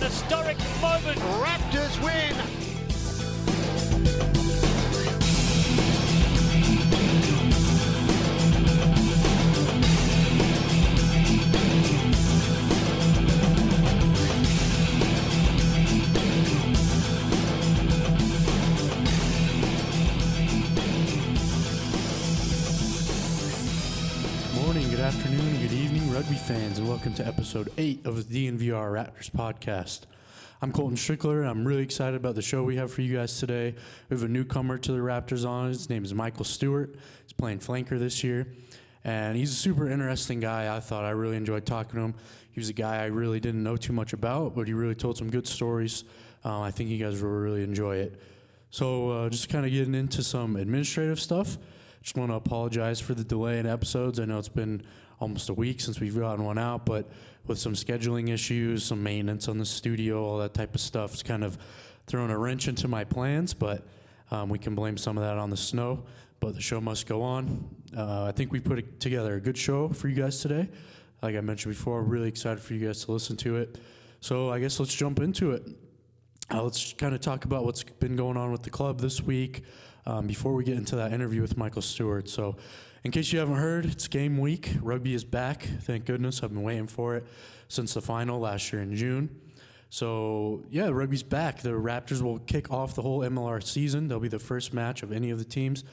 Historic moment, Raptors win. Morning, good afternoon, good evening, rugby fans, and welcome to episode 8 of the DNVR Raptors Podcast. I'm Colton Strickler, and I'm really excited about the show we have for you guys today. We have a newcomer to the Raptors on. His name is Michael Stewart. He's playing flanker this year, and he's a super interesting guy. I thought I really enjoyed talking to him. He was a guy I really didn't know too much about, but he really told some good stories. I think you guys will really enjoy it. So just kind of getting into some administrative stuff, just want to apologize for the delay in episodes. I know it's been almost a week since we've gotten one out, but with some scheduling issues, some maintenance on the studio, all that type of stuff, it's kind of thrown a wrench into my plans, but we can blame some of that on the snow, but the show must go on. I think we put together a good show for you guys today. Like I mentioned before, I'm really excited for you guys to listen to it. So I guess let's jump into it. Let's kind of talk about what's been going on with the club this week before we get into that interview with Michael Stewart. So in case you haven't heard, it's game week. Rugby is back. Thank goodness. I've been waiting for it since the final last year in June. So, yeah, rugby's back. The Raptors will kick off the whole MLR season. They'll be the first match of any of the teams,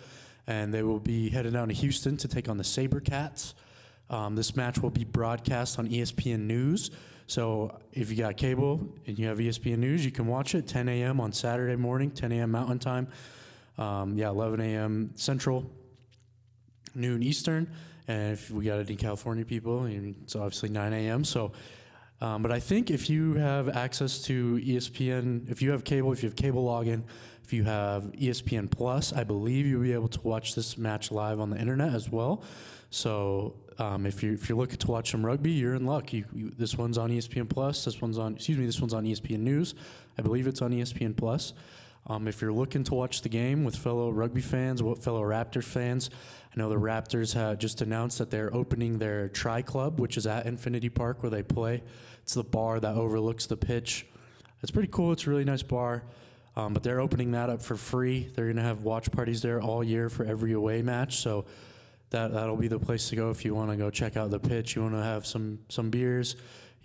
and they will be headed down to Houston to take on the Sabercats. This match will be broadcast on ESPN News. So if you got cable and you have ESPN News, you can watch it 10 a.m. on Saturday morning, 10 a.m. Mountain Time. 11 a.m. Central, noon Eastern, and if we got any California people, it's obviously 9 a.m. So, but I think if you have access to ESPN, if you have cable login, if you have ESPN Plus, I believe you'll be able to watch this match live on the internet as well. So if you're looking to watch some rugby, you're in luck. This one's on ESPN Plus. This one's on ESPN News. I believe it's on ESPN Plus. If you're looking to watch the game with fellow rugby fans, fellow Raptors fans, I know the Raptors have just announced that they're opening their Tri Club, which is at Infinity Park where they play. It's the bar that overlooks the pitch. It's pretty cool. It's a really nice bar, but they're opening that up for free. They're going to have watch parties there all year for every away match, so that'll be the place to go if you want to go check out the pitch. You want to have some beers.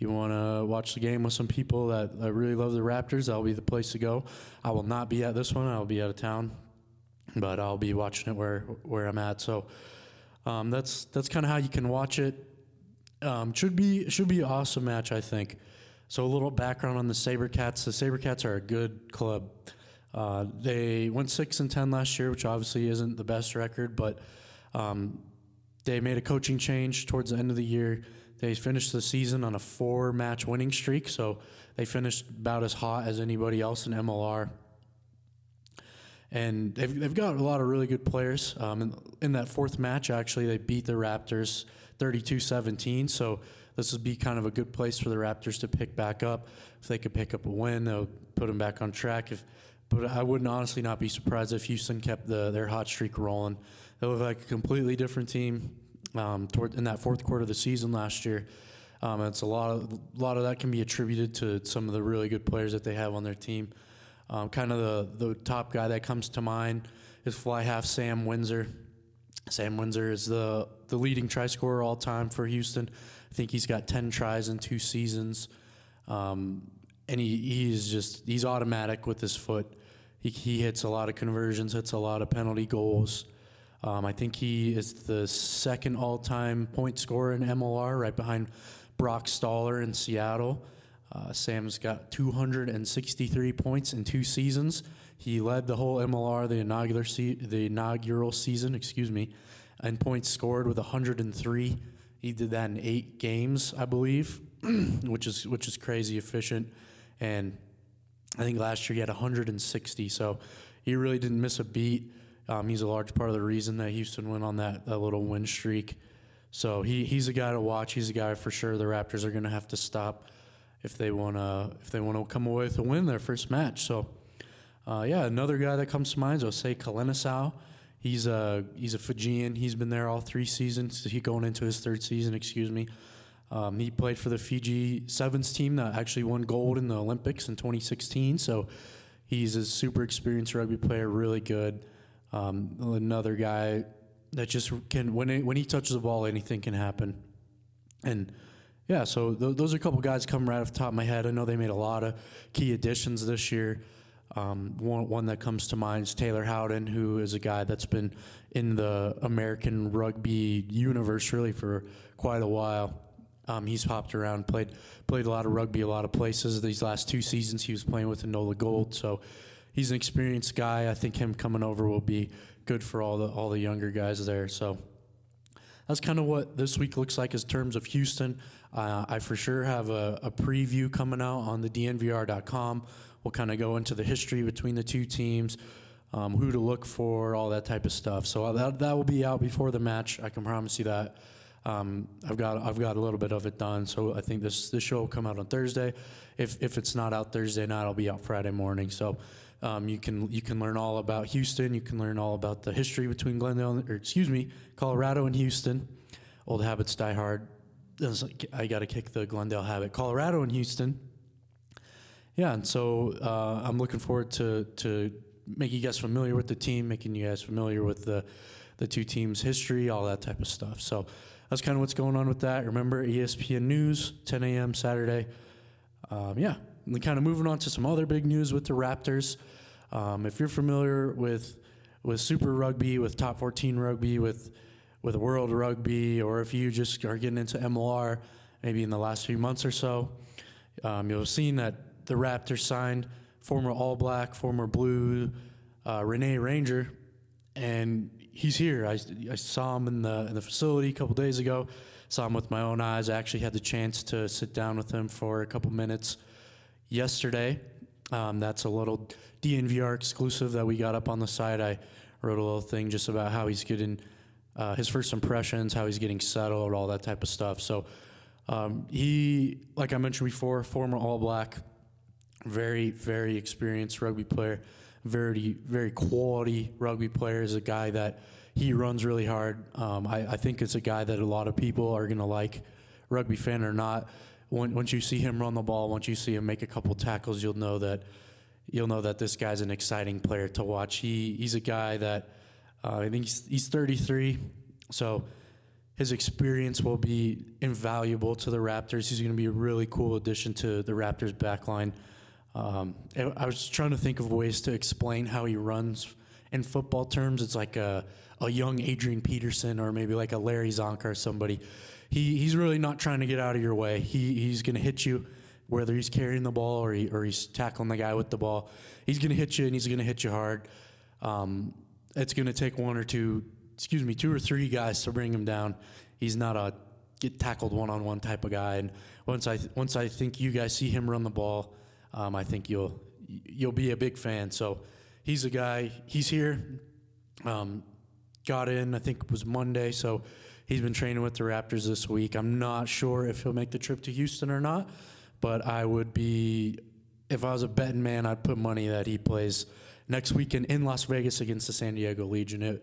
You want to watch the game with some people that really love the Raptors, that'll be the place to go. I will not be at this one. I'll be out of town, but I'll be watching it where I'm at. So that's kind of how you can watch it. Should be an awesome match, I think. So a little background on the Sabercats. The Sabercats are a good club. They went 6-10 last year, which obviously isn't the best record, but they made a coaching change towards the end of the year. They finished the season on a 4-match winning streak, so they finished about as hot as anybody else in MLR. And they've got a lot of really good players. In that 4th match, actually, they beat the Raptors 32-17, so this would be kind of a good place for the Raptors to pick back up. If they could pick up a win, they'll put them back on track. But I wouldn't honestly not be surprised if Houston kept their hot streak rolling. They look like a completely different team. In that 4th quarter of the season last year. It's a lot of that can be attributed to some of the really good players that they have on their team. Kind of the top guy that comes to mind is fly half Sam Windsor. Sam Windsor is the leading try scorer all time for Houston. I think he's got 10 tries in 2 seasons. and he's automatic with his foot. He hits a lot of conversions, hits a lot of penalty goals. I think he is the second all-time point scorer in MLR, right behind Brock Staller in Seattle. Sam's got 263 points in 2 seasons. He led the whole MLR the inaugural season, and points scored with 103. He did that in 8 games, I believe, which is crazy efficient. And I think last year he had 160, so he really didn't miss a beat. He's a large part of the reason that Houston went on that little win streak. So he's a guy to watch. He's a guy for sure the Raptors are going to have to stop if they want to come away with a win their first match. So another guy that comes to mind is I'll say Kalenisau. He's a Fijian. He's been there all 3 seasons. He going into his 3rd season. He played for the Fiji Sevens team that actually won gold in the Olympics in 2016. So he's a super experienced rugby player, really good. Another guy that just can when he touches the ball, anything can happen. And yeah, so those are a couple guys coming right off the top of my head. I know they made a lot of key additions this year. One that comes to mind is Taylor Howden, who is a guy that's been in the American rugby universe really for quite a while. He's hopped around, played a lot of rugby, a lot of places. These last 2 seasons he was playing with Enola Gold, so he's an experienced guy. I think him coming over will be good for all the younger guys there. So that's kind of what this week looks like in terms of Houston. I for sure have a preview coming out on the DNVR.com. We'll kind of go into the history between the 2 teams, who to look for, all that type of stuff. So that will be out before the match. I can promise you that. I've got a little bit of it done, so I think this show will come out on Thursday. If it's not out Thursday night, it'll be out Friday morning. So you can learn all about Houston. You can learn all about the history between Colorado and Houston. Old habits die hard. I got to kick the Glendale habit. Colorado and Houston. Yeah, and so I'm looking forward to making you guys familiar with the team, making you guys familiar with the 2 teams' history, all that type of stuff. So that's kind of what's going on with that. Remember, ESPN News, 10 a.m. Saturday. And kind of moving on to some other big news with the Raptors. If you're familiar with Super Rugby, with Top 14 Rugby, with World Rugby, or if you just are getting into MLR maybe in the last few months or so, you'll have seen that the Raptors signed former All Black, former Blue, Rene Ranger, and he's here. I saw him in the facility a couple days ago. Saw him with my own eyes. I actually had the chance to sit down with him for a couple minutes yesterday. That's a little DNVR exclusive that we got up on the site. I wrote a little thing just about how he's getting his first impressions, how he's getting settled, all that type of stuff. So he, like I mentioned before, former All Black, very, very experienced rugby player. Very, very quality rugby player. Is a guy that he runs really hard. I think it's a guy that a lot of people are going to like, rugby fan or not. Once you see him run the ball, once you see him make a couple tackles, you'll know that this guy's an exciting player to watch. He's a guy that I think he's 33, so his experience will be invaluable to the Raptors. He's going to be a really cool addition to the Raptors backline. I was trying to think of ways to explain how he runs in football terms. It's like a young Adrian Peterson or maybe like a Larry Zonka or somebody. He's really not trying to get out of your way. He's going to hit you, whether he's carrying the ball or he's tackling the guy with the ball. He's going to hit you, and he's going to hit you hard. It's going to take 2 or 3 guys to bring him down. He's not a get tackled one-on-one type of guy. And once I think you guys see him run the ball, I think you'll be a big fan. So he's a guy. He's here. Got in, I think it was Monday. So he's been training with the Raptors this week. I'm not sure if he'll make the trip to Houston or not, but if I was a betting man, I'd put money that he plays next weekend in Las Vegas against the San Diego Legion.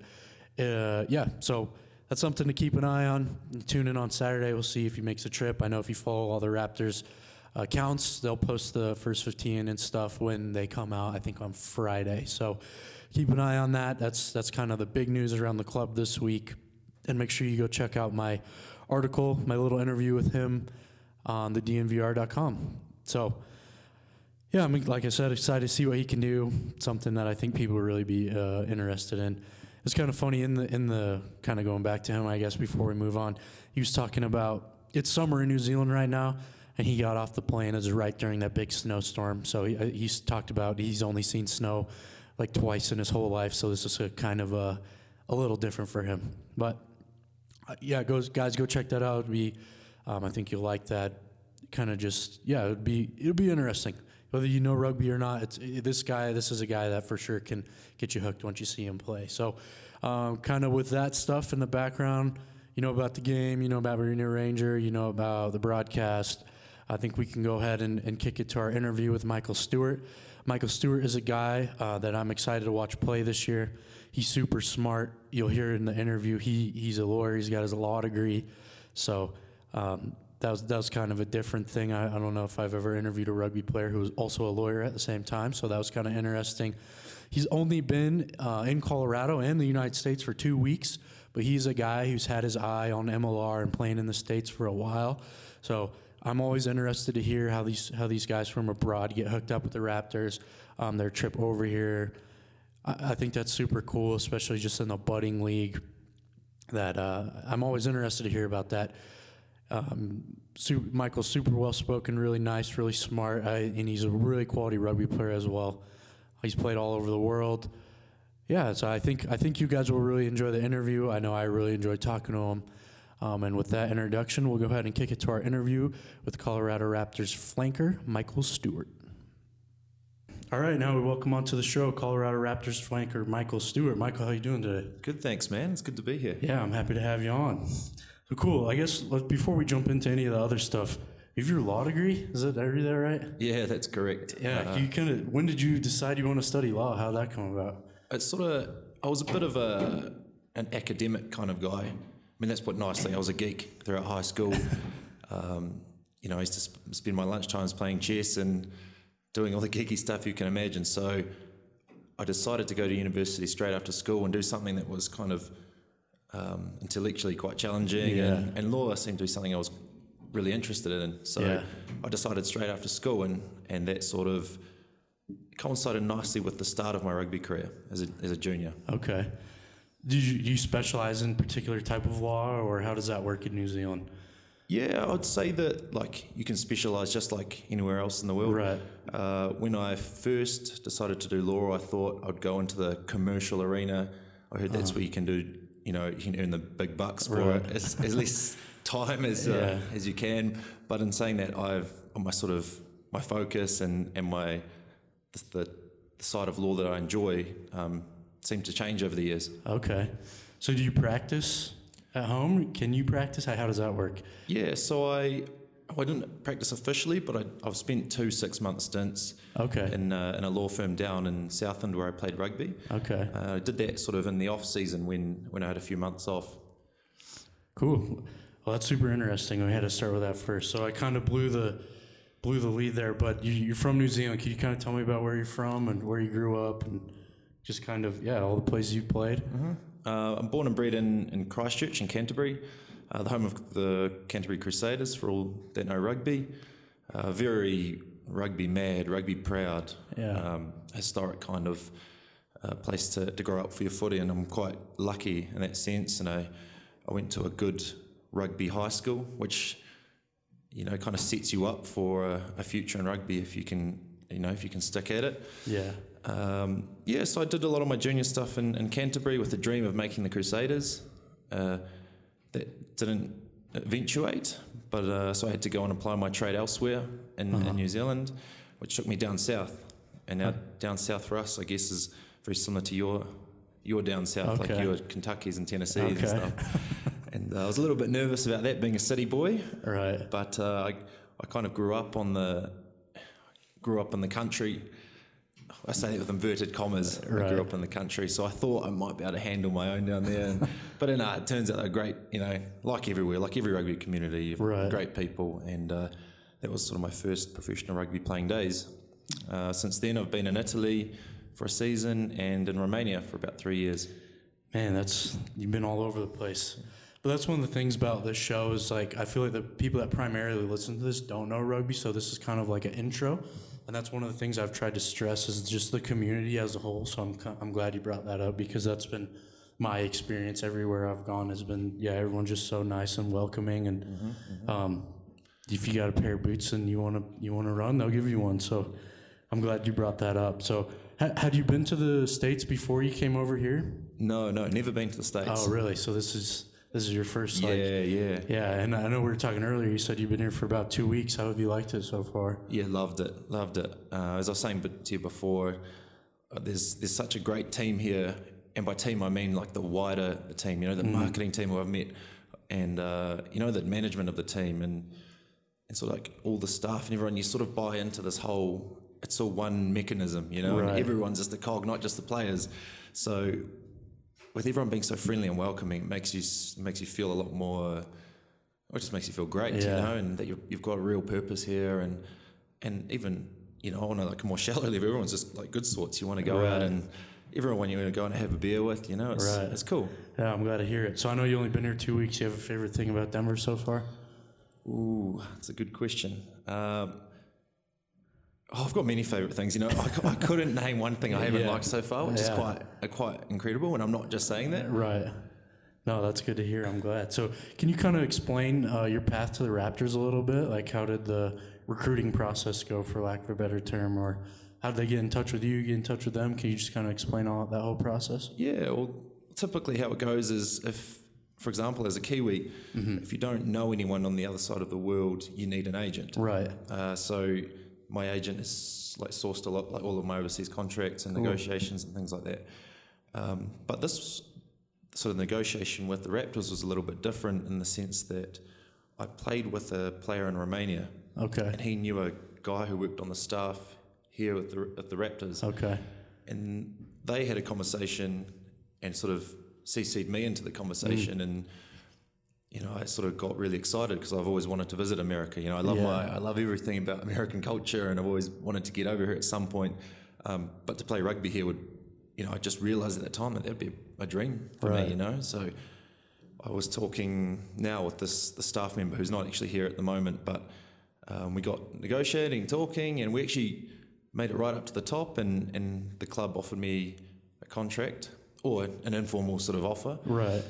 So that's something to keep an eye on. Tune in on Saturday. We'll see if he makes a trip. I know if you follow all the Raptors accounts, they'll post the first 15 and stuff when they come out, I think on Friday. So keep an eye on that. That's kind of the big news around the club this week. And make sure you go check out my article, my little interview with him on the DNVR.com. So Yeah, I mean, like I said, excited to see what he can do. Something that I think people will really be interested in. It's kind of funny in the kind of going back to him, I guess, before we move on. He was talking about it's summer in New Zealand right now, and he got off the plane as right during that big snowstorm. So he's talked about he's only seen snow like twice in his whole life. So this is a little different for him. But yeah, guys, go check that out. It'd be, I think you'll like that. Kind of just it'll be interesting. Whether you know rugby or not, this is a guy that for sure can get you hooked once you see him play. So kind of with that stuff in the background, you know about the game, you know about Rene Ranger, you know about the broadcast. I think we can go ahead and kick it to our interview with Michael Stewart. Michael Stewart is a guy that I'm excited to watch play this year. He's super smart. You'll hear it in the interview. He's a lawyer. He's got his law degree. So That was kind of a different thing. I don't know if I've ever interviewed a rugby player who was also a lawyer at the same time, so that was kind of interesting. He's only been in Colorado and the United States for 2 weeks, but he's a guy who's had his eye on MLR and playing in the States for a while. So I'm always interested to hear how these guys from abroad get hooked up with the Raptors, their trip over here. I think that's super cool, especially just in the budding league. That I'm always interested to hear about that. Michael's super well-spoken, really nice, really smart, and he's a really quality rugby player as well. He's played all over the world. Yeah, so I think you guys will really enjoy the interview. I know I really enjoyed talking to him. And with that introduction, we'll go ahead and kick it to our interview with Colorado Raptors flanker Michael Stewart. All right, now we welcome onto the show Colorado Raptors flanker Michael Stewart. Michael, how you doing today? Good, thanks, man. It's good to be here. Yeah, I'm happy to have you on. So cool. I guess before we jump into any of the other stuff, you have your law degree? Did I read that right? Yeah, that's correct. Yeah. When did you decide you want to study law? How did that come about? It's I was a bit of an academic kind of guy. I mean, that's put nicely. I was a geek throughout high school. I used to spend my lunch times playing chess and doing all the geeky stuff you can imagine. So I decided to go to university straight after school and do something that was kind of intellectually quite challenging, and law seemed to be something I was really interested in. So I decided straight after school, and that sort of coincided nicely with the start of my rugby career as a junior. Okay. Do you specialise in a particular type of law, or how does that work in New Zealand? Yeah, I'd say that you can specialise just like anywhere else in the world. Right. When I first decided to do law, I thought I'd go into the commercial arena. I heard that's where you can do. You can earn the big bucks for it, as less time as you can. But in saying that, my focus and my the side of law that I enjoy seemed to change over the years. Okay, so do you practice at home? Can you practice? How does that work? Yeah, so I didn't practice officially, but I've spent 2 six-month stints in a law firm down in Southend where I played rugby. Okay. I did that sort of in the off-season when I had a few months off. Cool. Well, that's super interesting. We had to start with that first. So I kind of blew the lead there, but you're from New Zealand. Can you kind of tell me about where you're from and where you grew up and just kind of, all the places you've played? Mm-hmm. I'm born and bred in Christchurch in Canterbury. The home of the Canterbury Crusaders, for all that know rugby. Very rugby mad, rugby proud, historic kind of place to grow up for your footy, and I'm quite lucky in that sense. And I went to a good rugby high school, which kind of sets you up for a future in rugby if you can stick at it. Yeah. So I did a lot of my junior stuff in Canterbury with the dream of making the Crusaders. That didn't eventuate, but so I had to go and apply my trade elsewhere in New Zealand, which took me down south. And now down south for us, I guess, is very similar to your down south, like your Kentuckys and Tennessees and stuff. And I was a little bit nervous about that, being a city boy. Right. But I kind of grew up in the country. I say that with inverted commas. I grew up in the country, so I thought I might be able to handle my own down there. But it turns out they're great, like everywhere, like every rugby community, you've great people. And that was sort of my first professional rugby playing days. Since then, I've been in Italy for a season and in Romania for about 3 years. Man, you've been all over the place. But that's one of the things about this show is, like, I feel like the people that primarily listen to this don't know rugby, so this is kind of like an intro. And that's one of the things I've tried to stress is just the community as a whole. So I'm glad you brought that up, because that's been my experience everywhere I've gone has been, yeah, everyone's just so nice and welcoming. And if you got a pair of boots and you want to run, they'll give you one. So I'm glad you brought that up. So had you been to the States before you came over here? No, never been to the States. Oh, really? So This is your first, like... Yeah. And I know we were talking earlier, you said you've been here for about 2 weeks. How have you liked it so far? Yeah, loved it. As I was saying to you before, there's such a great team here. And by team, I mean, like, the wider team, you know, the marketing team who I've met. And, you know, the management of the team and sort of, like, all the staff and everyone. You sort of buy into this whole... It's all one mechanism, you know? Right. And everyone's just the cog, not just the players. So... with everyone being so friendly and welcoming, it makes you feel a lot more, or it just makes you feel great, you know, and that you've got a real purpose here, and even, you know, on a, like, a more shallow level, everyone's just, like, good sorts. You want to go out and everyone you want to go and have a beer with, you know, it's cool. Yeah, I'm glad to hear it. So I know you've only been here 2 weeks. You have a favorite thing about Denver so far? Ooh, that's a good question. I've got many favourite things, you know. I couldn't name one thing I haven't liked so far, which is quite incredible, and I'm not just saying that. Right. No, that's good to hear. I'm glad. So can you kind of explain your path to the Raptors a little bit? Like, how did the recruiting process go, for lack of a better term, or how did they get in touch with you, get in touch with them? Can you just kind of explain that whole process? Yeah, well, typically how it goes is if, for example, as a Kiwi, if you don't know anyone on the other side of the world, you need an agent. Right. So... my agent has, like, sourced a lot, like, all of my overseas contracts and negotiations and things like that. But this sort of negotiation with the Raptors was a little bit different in the sense that I played with a player in Romania. Okay. And he knew a guy who worked on the staff here at the Raptors. Okay. And they had a conversation and sort of CC'd me into the conversation and... you know, I sort of got really excited because I've always wanted to visit America. You know, I love everything about American culture, and I've always wanted to get over here at some point. But to play rugby here would, you know, I just realised at that time that'd be a dream for me. You know, so I was talking now with the staff member who's not actually here at the moment, but we got negotiating, talking, and we actually made it right up to the top, and the club offered me a contract or an informal sort of offer. Right.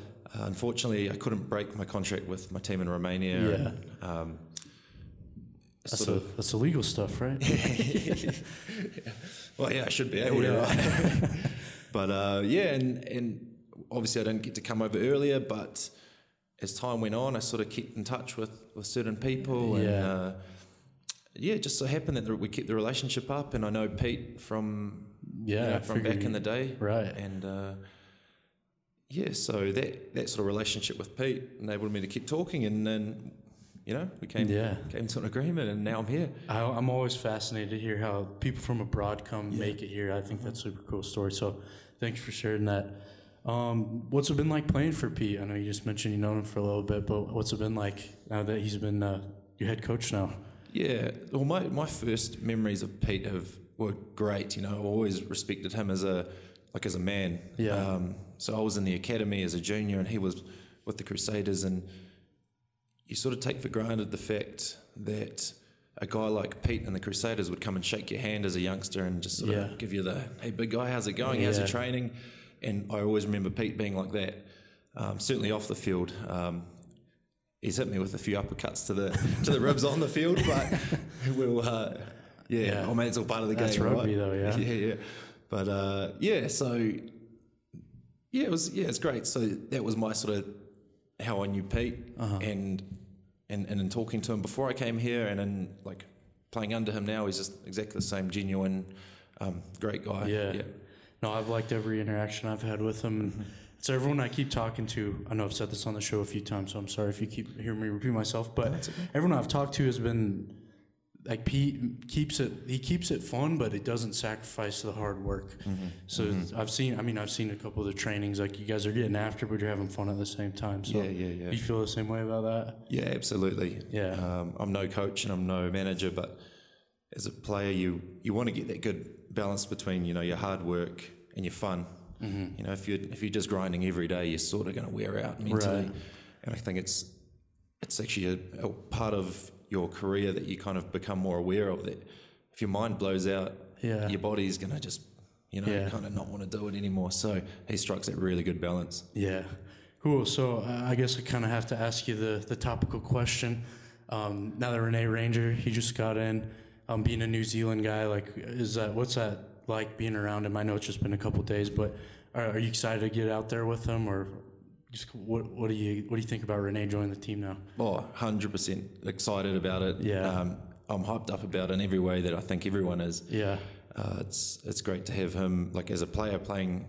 Unfortunately, I couldn't break my contract with my team in Romania. Yeah. And, that's illegal stuff, right? Well, yeah, I should be able to. But, and obviously I didn't get to come over earlier, but as time went on, I sort of kept in touch with certain people. Yeah. And, it just so happened that we kept the relationship up, and I know Pete from back in the day. Right. And... so that sort of relationship with Pete enabled me to keep talking, and then, you know, we came to an agreement, and now I'm here. I'm always fascinated to hear how people from abroad come make it here. I think that's a super cool story, so thanks for sharing that. What's it been like playing for Pete? I know you just mentioned you know him for a little bit, but what's it been like now that he's been your head coach now? Yeah, well, my first memories of Pete were great, you know. I always respected him as a man. Yeah. So I was in the academy as a junior, and he was with the Crusaders, and you sort of take for granted the fact that a guy like Pete and the Crusaders would come and shake your hand as a youngster and just sort of give you the, hey, big guy, how's it going? How's your training? And I always remember Pete being like that, certainly off the field. He's hit me with a few uppercuts to the ribs on the field, but we'll, oh, man, it's all part of the game, right? That's rugby, though, yeah. Yeah. But, it's great. So that was my sort of how I knew Pete, and in talking to him before I came here, and in, like, playing under him now, he's just exactly the same genuine, great guy. Yeah. No, I've liked every interaction I've had with him. And so everyone I keep talking to, I know I've said this on the show a few times, so I'm sorry if you keep hearing me repeat myself, but everyone I've talked to has been... like, Pete keeps it fun, but it doesn't sacrifice the hard work. I've seen a couple of the trainings, like, you guys are getting after, but you're having fun at the same time. So you feel the same way about that? Yeah, absolutely. Yeah. I'm no coach and I'm no manager, but as a player, you want to get that good balance between, you know, your hard work and your fun. You know, if you're just grinding every day, you're sort of going to wear out mentally. Right. And I think it's actually a part of your career that you kind of become more aware of that. If your mind blows out, your body's going to just, kind of not want to do it anymore. So he strikes that really good balance. Yeah. Cool. So I guess I kind of have to ask you the topical question. Now that Rene Ranger, he just got in, being a New Zealand guy, like, what's that like being around him? I know it's just been a couple of days, but are you excited to get out there with him, or just what do you think about Rene joining the team now? Oh, 100% excited about it. Yeah. I'm hyped up about it in every way that I think everyone is. Yeah. It's great to have him, like, as a player playing,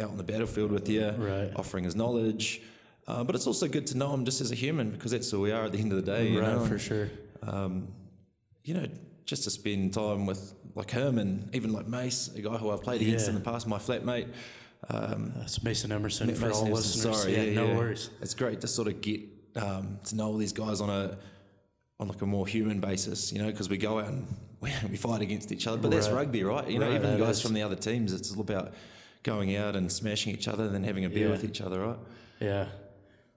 out on the battlefield with you, right, offering his knowledge. But it's also good to know him just as a human, because that's who we are at the end of the day. Right, for sure. Just to spend time with like him, and even like Mace, a guy who I've played against in the past, my flatmate. That's Mason Emerson for all listeners. Sorry, no worries. It's great to sort of get to know all these guys on like a more human basis, because we go out and we fight against each other. But that's rugby, right? Even the guys from the other teams, it's all about going out and smashing each other and then having a beer with each other, right? Yeah.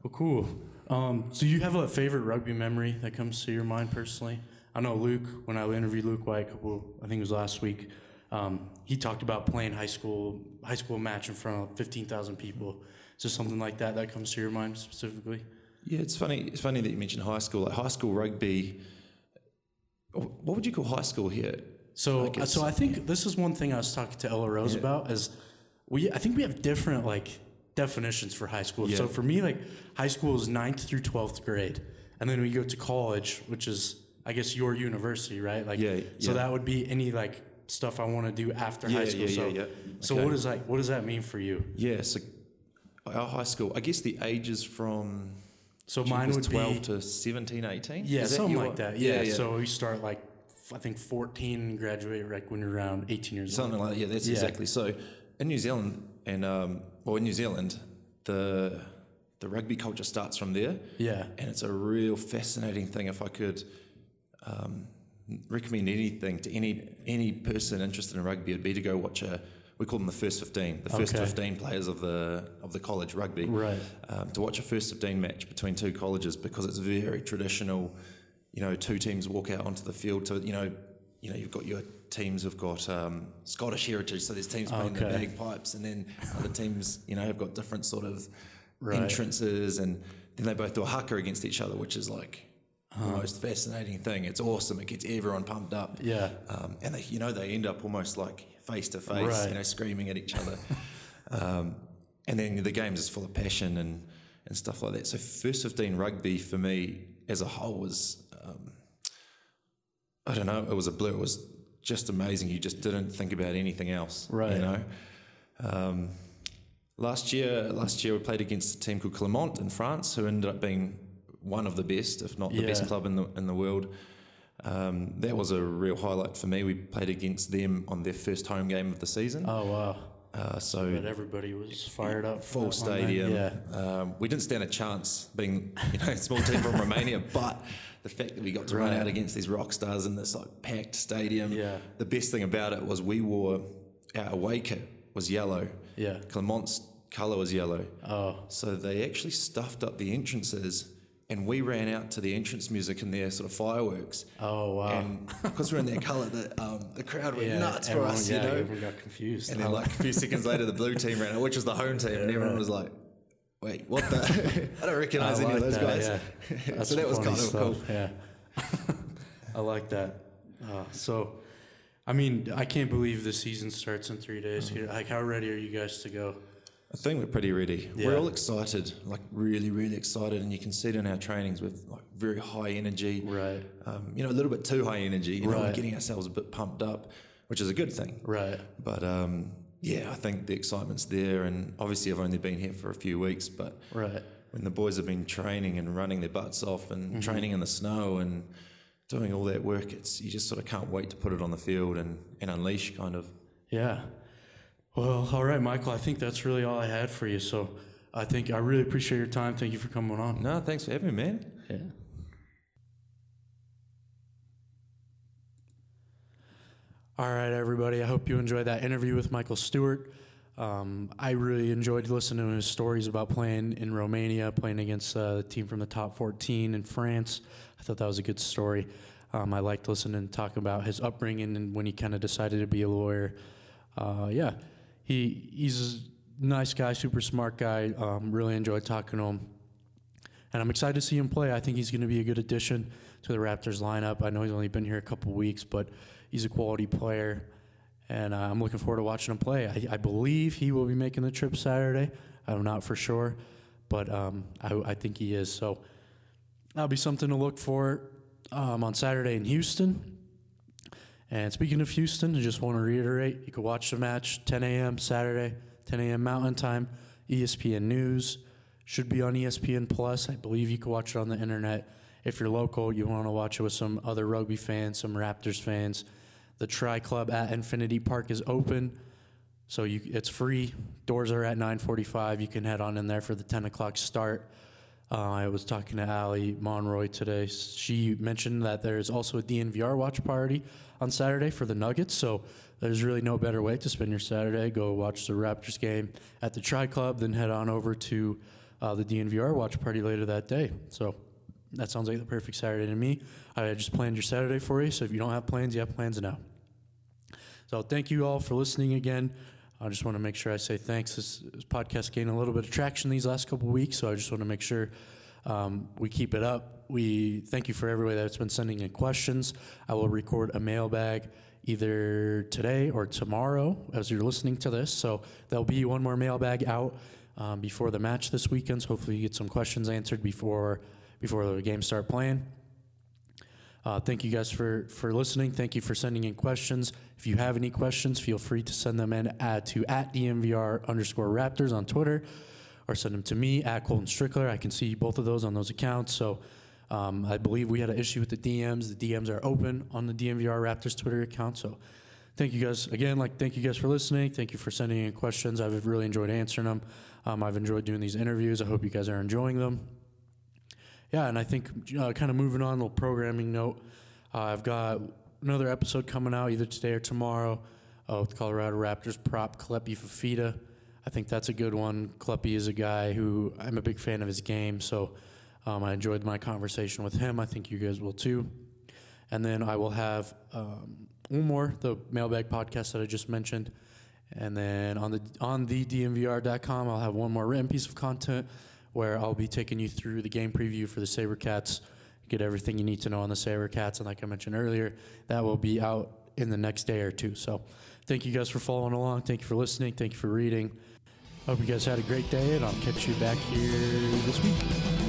Well, cool. So you have a favorite rugby memory that comes to your mind personally? I know Luke, when I interviewed Luke White I think it was last week, he talked about playing high school match in front of 15,000 people. So something like that comes to your mind specifically? Yeah, it's funny. It's funny that you mentioned high school. Like high school rugby, what would you call high school here? So I think this is one thing I was talking to Ella Rose about is I think we have different like definitions for high school. Yeah. So for me, like high school is 9th through 12th grade, and then we go to college, which is, I guess, your university, right? Like, so that would be any like stuff I want to do after high school. So what does that mean for you? Yeah, so our high school, I guess the ages from mine would 12 to 17, 18. Yeah, something like that. Yeah. So you start like I think 14 and graduate like when you're around 18 years old. Something like that. Yeah, that's exactly. So in New Zealand the rugby culture starts from there. Yeah, and it's a real fascinating thing. If I could recommend anything to any person interested in rugby, it'd be to go watch we call them the first 15, the first 15 players of the college rugby, right? To watch a first 15 match between two colleges, because it's very traditional. Two teams walk out onto the field to you've got your teams have got Scottish heritage, so there's teams playing the bagpipes, and then other teams have got different sort of entrances, and then they both do a haka against each other, which is like the most fascinating thing. It's awesome. It gets everyone pumped up. Yeah. And they, they end up almost like face to face, screaming at each other. And then the games is full of passion and stuff like that. So first 15 rugby for me as a whole was, I don't know, it was a blur. It was just amazing. You just didn't think about anything else. Right. Last year we played against a team called Clermont in France, who ended up being one of the best, if not the best club in the world. That was a real highlight for me. We played against them on their first home game of the season. Oh wow! But everybody was fired up. Full stadium. We didn't stand a chance, being a small team from Romania. But the fact that we got to run out against these rock stars in this like packed stadium. Yeah. The best thing about it was we wore our away kit was yellow. Yeah. Clermont's colour was yellow. Oh. So they actually stuffed up the entrances. And we ran out to the entrance music and their sort of fireworks. Oh, wow. And because we're in their colour, the crowd went nuts for us, everyone got confused. And then like a few seconds later, the blue team ran out, which was the home team. And everyone was like, wait, what the? I don't recognise any of those guys. Yeah. So that was kind of cool. Yeah. I like that. So, I mean, I can't believe the season starts in 3 days. Mm. Like, how ready are you guys to go? I think we're pretty ready. Yeah. We're all excited, like really, really excited, and you can see it in our trainings with like very high energy. Right. A little bit too high energy. We're getting ourselves a bit pumped up, which is a good thing. Right. But I think the excitement's there, and obviously I've only been here for a few weeks, but when the boys have been training and running their butts off and training in the snow and doing all that work, you just sort of can't wait to put it on the field and unleash kind of. Yeah. Well, all right, Michael, I think that's really all I had for you. So I think I really appreciate your time. Thank you for coming on. No, thanks for having me, man. Yeah. All right, everybody. I hope you enjoyed that interview with Michael Stewart. I really enjoyed listening to his stories about playing in Romania, playing against the team from the top 14 in France. I thought that was a good story. I liked listening to talk about his upbringing and when he kind of decided to be a lawyer. Yeah, he's a nice guy, super smart guy. Really enjoyed talking to him. And I'm excited to see him play. I think he's going to be a good addition to the Raptors lineup. I know he's only been here a couple weeks, but he's a quality player. And I'm looking forward to watching him play. I believe he will be making the trip Saturday. I'm not for sure, but I think he is. So that'll be something to look for on Saturday in Houston. And speaking of Houston, I just want to reiterate, you can watch the match 10 a.m. Saturday, 10 a.m. Mountain Time, ESPN News. Should be on ESPN Plus. I believe you can watch it on the internet. If you're local, you want to watch it with some other rugby fans, some Raptors fans. The Tri Club at Infinity Park is open, so it's free. Doors are at 9:45. You can head on in there for the 10 o'clock start. I was talking to Allie Monroy today. She mentioned that there's also a DNVR watch party on Saturday for the Nuggets, so there's really no better way to spend your Saturday. Go watch the Raptors game at the Tri Club, then head on over to the DNVR watch party later that day. So that sounds like the perfect Saturday to me. I just planned your Saturday for you, so if you don't have plans, you have plans now. So thank you all for listening again. I just want to make sure I say thanks. This podcast gained a little bit of traction these last couple of weeks, so I just want to make sure we keep it up. We thank you for everybody that's been sending in questions. I will record a mailbag either today or tomorrow as you're listening to this, so there'll be one more mailbag out before the match this weekend, so hopefully you get some questions answered before the games start playing. Thank you guys for listening. Thank you for sending in questions. If you have any questions, feel free to send them in to @DNVR_Raptors on Twitter, or send them to me @Colton Strickler. I can see both of those on those accounts. So I believe we had an issue with the DMs. The DMs are open on the DNVR Raptors Twitter account. So thank you guys again. Thank you guys for listening. Thank you for sending in questions. I've really enjoyed answering them. I've enjoyed doing these interviews. I hope you guys are enjoying them. Yeah, and I think kind of moving on a little programming note, I've got another episode coming out either today or tomorrow with Colorado Raptors prop Kleppi Fafita. I think that's a good one. Kleppi is a guy who I'm a big fan of his game, so I enjoyed my conversation with him. I think you guys will too. And then I will have one more, the mailbag podcast that I just mentioned. And then on the DNVR.com, I'll have one more written piece of content where I'll be taking you through the game preview for the Sabercats, get everything you need to know on the Sabercats, and like I mentioned earlier, that will be out in the next day or two. So thank you guys for following along. Thank you for listening. Thank you for reading. Hope you guys had a great day, and I'll catch you back here this week.